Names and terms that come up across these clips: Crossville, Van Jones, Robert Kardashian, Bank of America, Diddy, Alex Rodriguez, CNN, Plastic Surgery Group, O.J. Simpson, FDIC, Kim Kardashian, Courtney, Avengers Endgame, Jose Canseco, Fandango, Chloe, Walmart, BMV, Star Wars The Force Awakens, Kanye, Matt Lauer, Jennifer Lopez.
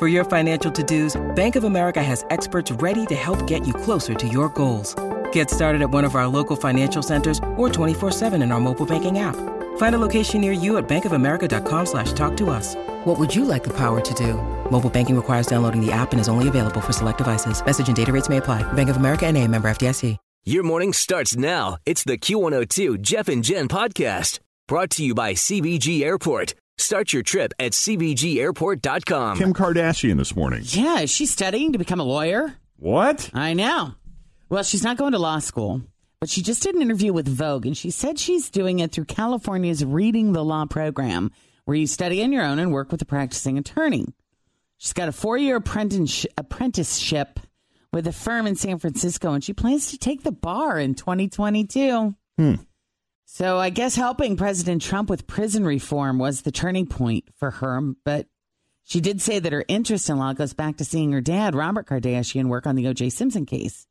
For your financial to-dos, Bank of America has experts ready to help get you closer to your goals. Get started at one of our local financial centers or 24/7 in our mobile banking app. Find a location near you at bankofamerica.com/talktous. What would you like the power to do? Mobile banking requires downloading the app and is only available for select devices. Message and data rates may apply. Bank of America N.A. member FDIC. Your morning starts now. It's the Q102 Jeff and Jen podcast, brought to you by CBG Airport. Start your trip at cbgairport.com. Kim Kardashian this morning. Yeah, is she studying to become a lawyer? What? I know. Well, she's not going to law school, but she just did an interview with Vogue, and she said she's doing it through California's Reading the Law program, where you study on your own and work with a practicing attorney. She's got a 4-year apprenticeship with a firm in San Francisco, and she plans to take the bar in 2022. So I guess helping President Trump with prison reform was the turning point for her. But she did say that her interest in law goes back to seeing her dad, Robert Kardashian, work on the O.J. Simpson case.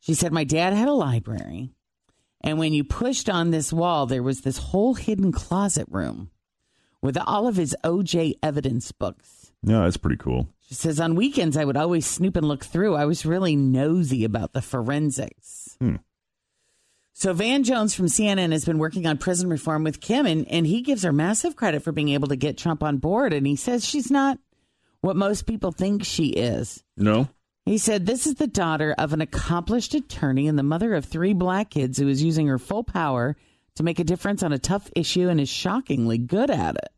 She said, my dad had a library. And when you pushed on this wall, there was this whole hidden closet room with all of his O.J. evidence books. Yeah, that's pretty cool. She says, on weekends, I would always snoop and look through. I was really nosy about the forensics. So Van Jones from CNN has been working on prison reform with Kim, and he gives her massive credit for being able to get Trump on board. And he says she's not what most people think she is. No. He said, this is the daughter of an accomplished attorney and the mother of 3 black kids who is using her full power to make a difference on a tough issue and is shockingly good at it.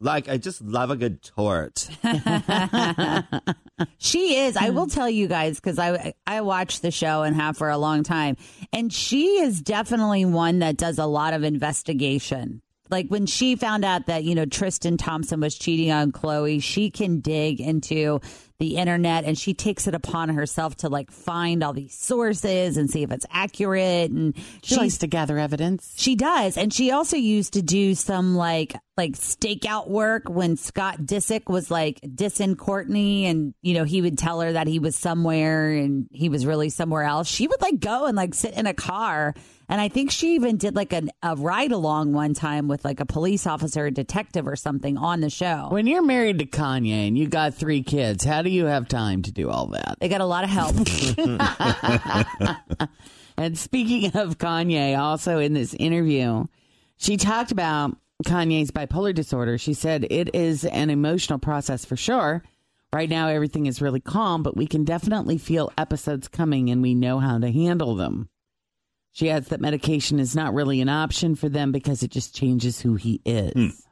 Like, I just love a good tort. She is. I will tell you guys, because I watched the show and have for a long time. And she is definitely one that does a lot of investigation. Like when she found out that, Tristan Thompson was cheating on Chloe, she can dig into the internet and she takes it upon herself to find all these sources and see if it's accurate. And she likes to gather evidence. She does. And she also used to do some stakeout work when Scott Disick was dissing Courtney and, he would tell her that he was somewhere and he was really somewhere else. She would go and sit in a car. And I think she even did a ride along one time with a police officer, a detective or something on the show. When you're married to Kanye and you got 3 kids, how do you have time to do all that? They got a lot of help. And speaking of Kanye, also in this interview, she talked about Kanye's bipolar disorder. She said it is an emotional process for sure. Right now, everything is really calm, but we can definitely feel episodes coming and we know how to handle them. She adds that medication is not really an option for them because it just changes who he is.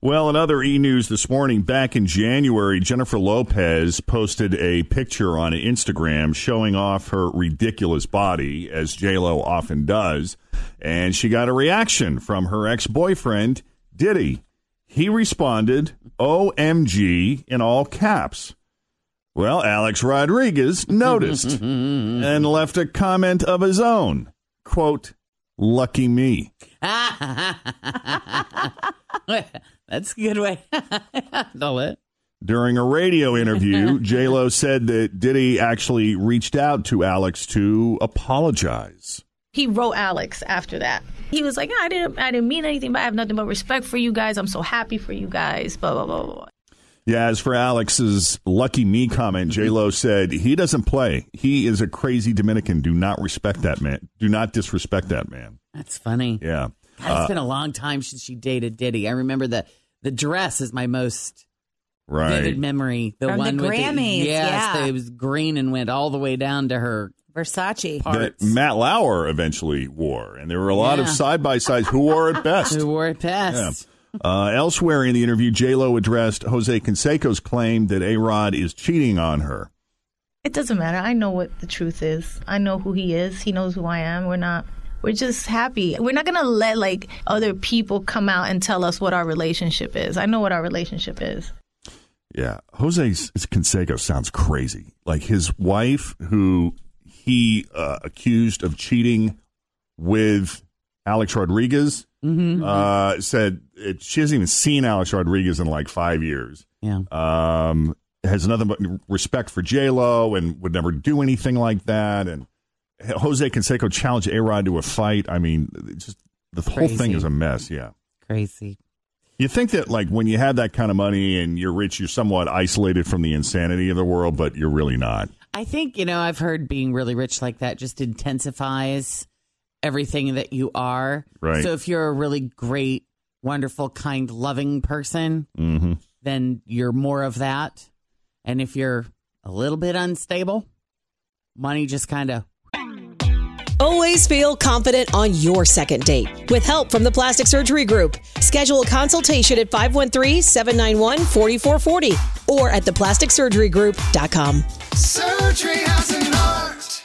Well, in other e-news this morning, back in January, Jennifer Lopez posted a picture on Instagram showing off her ridiculous body, as J-Lo often does, and she got a reaction from her ex-boyfriend, Diddy. He responded, OMG, in all caps. Well, Alex Rodriguez noticed and left a comment of his own. Quote, lucky me. That's a good way. During a radio interview, J-Lo said that Diddy actually reached out to Alex to apologize. He wrote Alex after that. He was like, I didn't mean anything, but I have nothing but respect for you guys. I'm so happy for you guys, blah, blah, blah, blah. Yeah, as for Alex's lucky me comment, J-Lo said, he doesn't play. He is a crazy Dominican. Do not respect that man. Do not disrespect that man. That's funny. Yeah. God, it's been a long time since she dated Diddy. I remember the dress is my most vivid memory. The From one the Grammys. With the, yeah. It was green and went all the way down to her Versace parts. That Matt Lauer eventually wore. And there were a lot of side-by-sides. Who wore it best? Yeah. Elsewhere in the interview, J-Lo addressed Jose Canseco's claim that A-Rod is cheating on her. It doesn't matter. I know what the truth is. I know who he is. He knows who I am. We're just happy. We're not going to let other people come out and tell us what our relationship is. I know what our relationship is. Yeah. Jose Canseco sounds crazy. His wife, who he accused of cheating with Alex Rodriguez. Mm-hmm. Said she hasn't even seen Alex Rodriguez in like 5 years. Yeah. Has nothing but respect for J-Lo and would never do anything like that. And Jose Canseco challenged A-Rod to a fight. I mean, just the whole thing is a mess. Yeah. Crazy. You think that like when you have that kind of money and you're rich, you're somewhat isolated from the insanity of the world, but you're really not. I think, you know, I've heard being really rich like that just intensifies everything that you are. Right. So if you're a really great, wonderful, kind, loving person, mm-hmm. then you're more of that. And if you're a little bit unstable, money just kind of... Always feel confident on your second date with help from the Plastic Surgery Group. Schedule a consultation at 513-791-4440 or at theplasticsurgerygroup.com. Surgery has an art.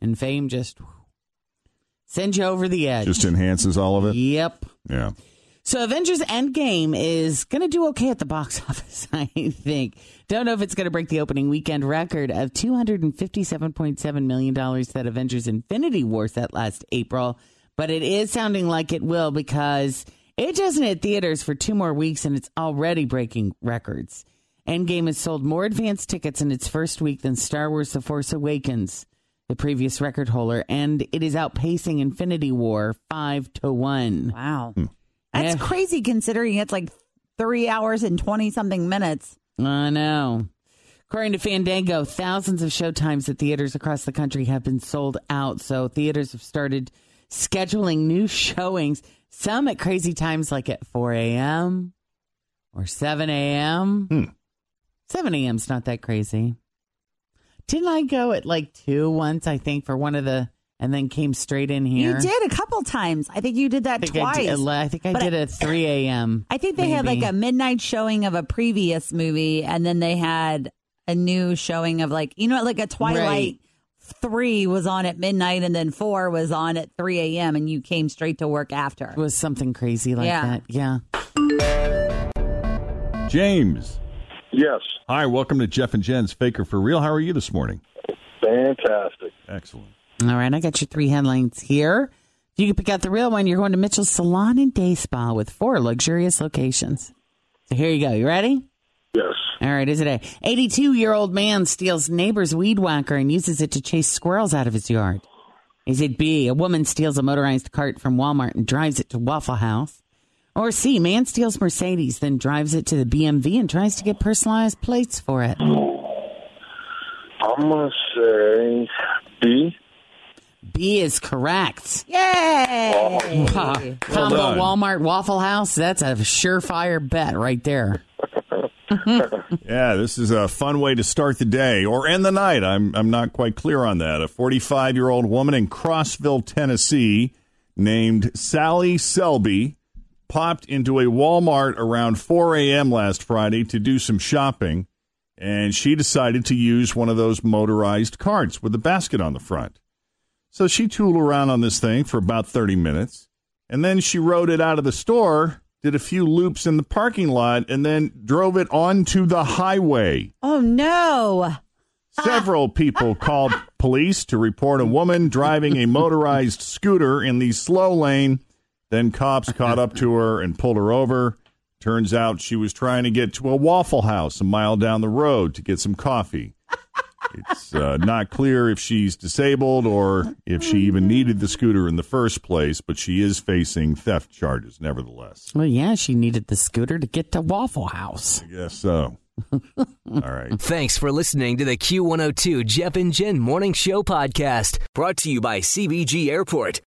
And fame just sends you over the edge. Just enhances all of it? Yep. Yeah. So Avengers Endgame is going to do okay at the box office, I think. Don't know if it's going to break the opening weekend record of $257.7 million that Avengers Infinity War set last April, but it is sounding like it will because it doesn't hit theaters for 2 more weeks and it's already breaking records. Endgame has sold more advanced tickets in its first week than Star Wars The Force Awakens, the previous record holder, and it is outpacing Infinity War 5-1. Wow. Hmm. That's crazy considering it's like 3 hours and 20-something minutes. I know. According to Fandango, thousands of showtimes at theaters across the country have been sold out. So theaters have started scheduling new showings, some at crazy times like at 4 a.m. or 7 a.m. 7 a.m. is not that crazy. Didn't I go at like 2 once, I think, for one of the... And then came straight in here. You did a couple times. I think you did that twice. I think I did at 3 a.m. I think they had like a midnight showing of a previous movie. And then they had a new showing of like, you know, like a Twilight 3 was on at midnight. And then 4 was on at 3 a.m. And you came straight to work after. It was something crazy like that. Yeah. James. Yes. Hi, welcome to Jeff and Jen's Faker for Real. How are you this morning? Fantastic. Excellent. All right, I got your 3 headlines here. If you can pick out the real one, you're going to Mitchell's Salon and Day Spa with 4 luxurious locations. So here you go. You ready? Yes. All right, is it A? 82-year-old man steals neighbor's weed whacker and uses it to chase squirrels out of his yard. Is it B? A woman steals a motorized cart from Walmart and drives it to Waffle House. Or C? Man steals Mercedes, then drives it to the BMV and tries to get personalized plates for it. I'm going to say B. B is correct. Yay! Oh, well combo done. Walmart Waffle House. That's a surefire bet right there. Yeah, this is a fun way to start the day or end the night. I'm not quite clear on that. A 45-year-old woman in Crossville, Tennessee, named Sally Selby, popped into a Walmart around 4 a.m. last Friday to do some shopping, and she decided to use one of those motorized carts with a basket on the front. So she tooled around on this thing for about 30 minutes, and then she rode it out of the store, did a few loops in the parking lot, and then drove it onto the highway. Oh, no. Several people called police to report a woman driving a motorized scooter in the slow lane. Then cops caught up to her and pulled her over. Turns out she was trying to get to a Waffle House a mile down the road to get some coffee. It's not clear if she's disabled or if she even needed the scooter in the first place, but she is facing theft charges nevertheless. Well, yeah, she needed the scooter to get to Waffle House. I guess so. All right. Thanks for listening to the Q102 Jeff and Jen Morning Show podcast, brought to you by CBG Airport.